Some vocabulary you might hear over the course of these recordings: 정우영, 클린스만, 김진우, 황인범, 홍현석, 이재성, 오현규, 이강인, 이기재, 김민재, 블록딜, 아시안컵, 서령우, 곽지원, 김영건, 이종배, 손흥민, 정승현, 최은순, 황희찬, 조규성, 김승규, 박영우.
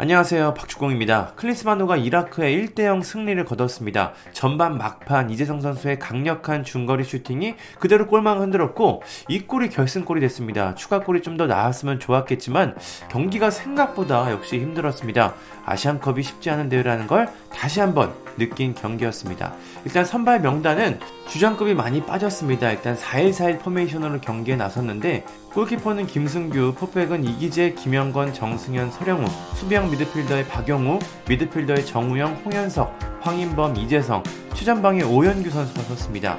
안녕하세요, 박주공입니다. 클린스만과 이라크의 1-0 승리를 거뒀습니다. 전반 막판 이재성 선수의 강력한 중거리 슈팅이 그대로 골망을 흔들었고 이 골이 결승골이 됐습니다. 추가골이 좀 더 나왔으면 좋았겠지만 경기가 생각보다 역시 힘들었습니다. 아시안컵이 쉽지 않은 대회라는 걸 다시 한번 느낀 경기였습니다. 일단 선발 명단은 주전급이 많이 빠졌습니다. 일단 4-1-4-1 포메이션으로 경기에 나섰는데 골키퍼는 김승규, 포백은 이기재, 김영건, 정승현, 서령우, 수비형 미드필더의 박영우, 미드필더의 정우영, 홍현석, 황인범, 이재성, 최전방에 오현규 선수가 섰습니다.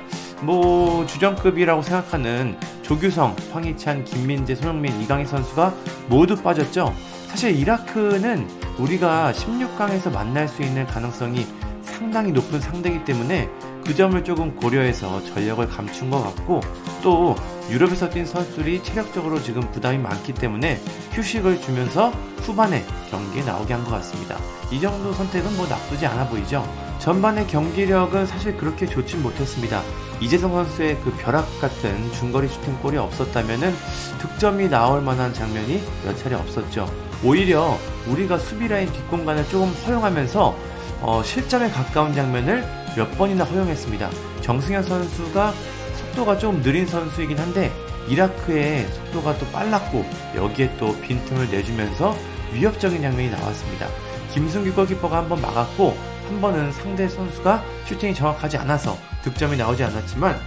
주전급이라고 생각하는 조규성, 황희찬, 김민재, 손흥민, 이강인 선수가 모두 빠졌죠. 사실 이라크는 우리가 16강에서 만날 수 있는 가능성이 상당히 높은 상대이기 때문에 그 점을 조금 고려해서 전력을 감춘 것 같고, 또 유럽에서 뛴 선수들이 체력적으로 지금 부담이 많기 때문에 휴식을 주면서 후반에 경기에 나오게 한 것 같습니다. 이 정도 선택은 나쁘지 않아 보이죠. 전반의 경기력은 사실 그렇게 좋진 못했습니다. 이재성 선수의 그 벼락 같은 중거리 슈팅골이 없었다면은 득점이 나올 만한 장면이 몇 차례 없었죠. 오히려 우리가 수비라인 뒷공간을 조금 허용하면서 실점에 가까운 장면을 몇 번이나 허용했습니다. 정승현 선수가 속도가 좀 느린 선수이긴 한데 이라크의 속도가 또 빨랐고 여기에 또 빈틈을 내주면서 위협적인 장면이 나왔습니다. 김승규 골키퍼가 한번 막았고 한 번은 상대 선수가 슈팅이 정확하지 않아서 득점이 나오지 않았지만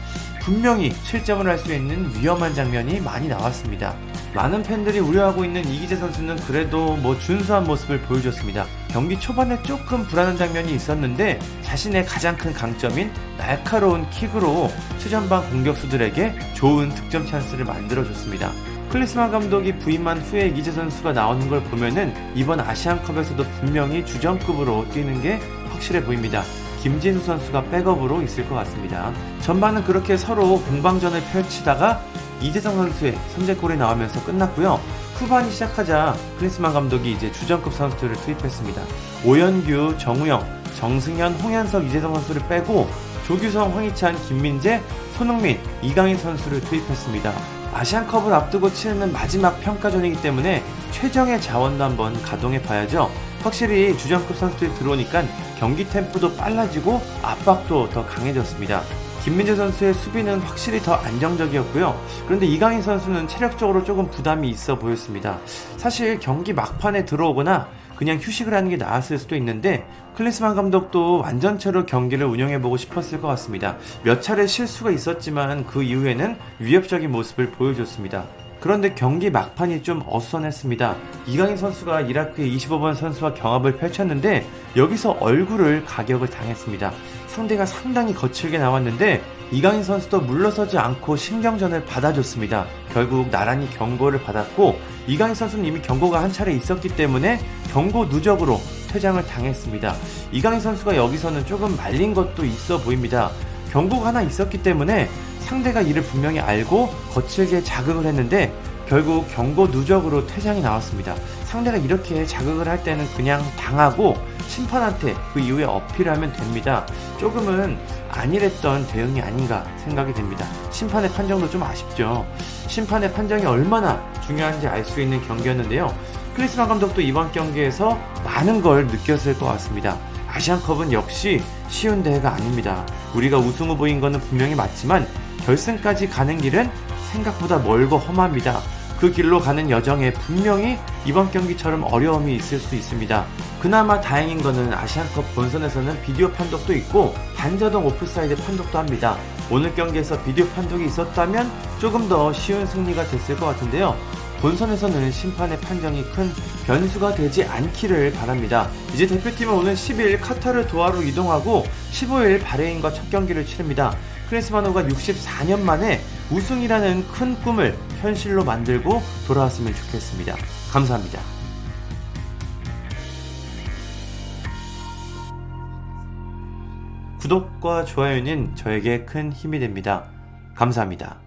분명히 실점을 할 수 있는 위험한 장면이 많이 나왔습니다. 많은 팬들이 우려하고 있는 이기재 선수는 그래도 준수한 모습을 보여줬습니다. 경기 초반에 조금 불안한 장면이 있었는데 자신의 가장 큰 강점인 날카로운 킥으로 최전방 공격수들에게 좋은 득점 찬스를 만들어줬습니다. 클린스만 감독이 부임한 후에 이기재 선수가 나오는 걸 보면은 이번 아시안컵에서도 분명히 주전급으로 뛰는 게 확실해 보입니다. 김진우 선수가 백업으로 있을 것 같습니다. 전반은 그렇게 서로 공방전을 펼치다가 이재성 선수의 선제골이 나오면서 끝났고요. 후반이 시작하자 클린스만 감독이 이제 주전급 선수들을 투입했습니다. 오현규, 정우영, 정승현, 홍현석, 이재성 선수를 빼고 조규성, 황희찬, 김민재, 손흥민, 이강인 선수를 투입했습니다. 아시안컵을 앞두고 치르는 마지막 평가전이기 때문에 최정의 자원도 한번 가동해 봐야죠. 확실히 주전급 선수들이 들어오니까 경기 템포도 빨라지고 압박도 더 강해졌습니다. 김민재 선수의 수비는 확실히 더 안정적이었고요. 그런데 이강인 선수는 체력적으로 조금 부담이 있어 보였습니다. 사실 경기 막판에 들어오거나 그냥 휴식을 하는 게 나았을 수도 있는데 클린스만 감독도 완전체로 경기를 운영해보고 싶었을 것 같습니다. 몇 차례 실수가 있었지만 그 이후에는 위협적인 모습을 보여줬습니다. 그런데 경기 막판이 좀 어수선했습니다. 이강인 선수가 이라크의 25번 선수와 경합을 펼쳤는데 여기서 얼굴을 가격을 당했습니다. 상대가 상당히 거칠게 나왔는데 이강인 선수도 물러서지 않고 신경전을 받아줬습니다. 결국 나란히 경고를 받았고 이강인 선수는 이미 경고가 한 차례 있었기 때문에 경고 누적으로 퇴장을 당했습니다. 이강인 선수가 여기서는 조금 말린 것도 있어 보입니다. 경고가 하나 있었기 때문에 상대가 이를 분명히 알고 거칠게 자극을 했는데 결국 경고 누적으로 퇴장이 나왔습니다. 상대가 이렇게 자극을 할 때는 그냥 당하고 심판한테 그 이후에 어필하면 됩니다. 조금은 안일했던 대응이 아닌가 생각이 됩니다. 심판의 판정도 좀 아쉽죠. 심판의 판정이 얼마나 중요한지 알 수 있는 경기였는데요. 클린스만 감독도 이번 경기에서 많은 걸 느꼈을 것 같습니다. 아시안컵은 역시 쉬운 대회가 아닙니다. 우리가 우승 후보인 거는 분명히 맞지만 결승까지 가는 길은 생각보다 멀고 험합니다. 그 길로 가는 여정에 분명히 이번 경기처럼 어려움이 있을 수 있습니다. 그나마 다행인 거는 아시안컵 본선에서는 비디오 판독도 있고 반자동 오프사이드 판독도 합니다. 오늘 경기에서 비디오 판독이 있었다면 조금 더 쉬운 승리가 됐을 것 같은데요. 본선에서는 심판의 판정이 큰 변수가 되지 않기를 바랍니다. 이제 대표팀은 오늘 12일 카타르 도하로 이동하고 15일 바레인과 첫 경기를 치릅니다. 클린스만호가 64년 만에 우승이라는 큰 꿈을 현실로 만들고 돌아왔으면 좋겠습니다. 감사합니다. 구독과 좋아요는 저에게 큰 힘이 됩니다. 감사합니다.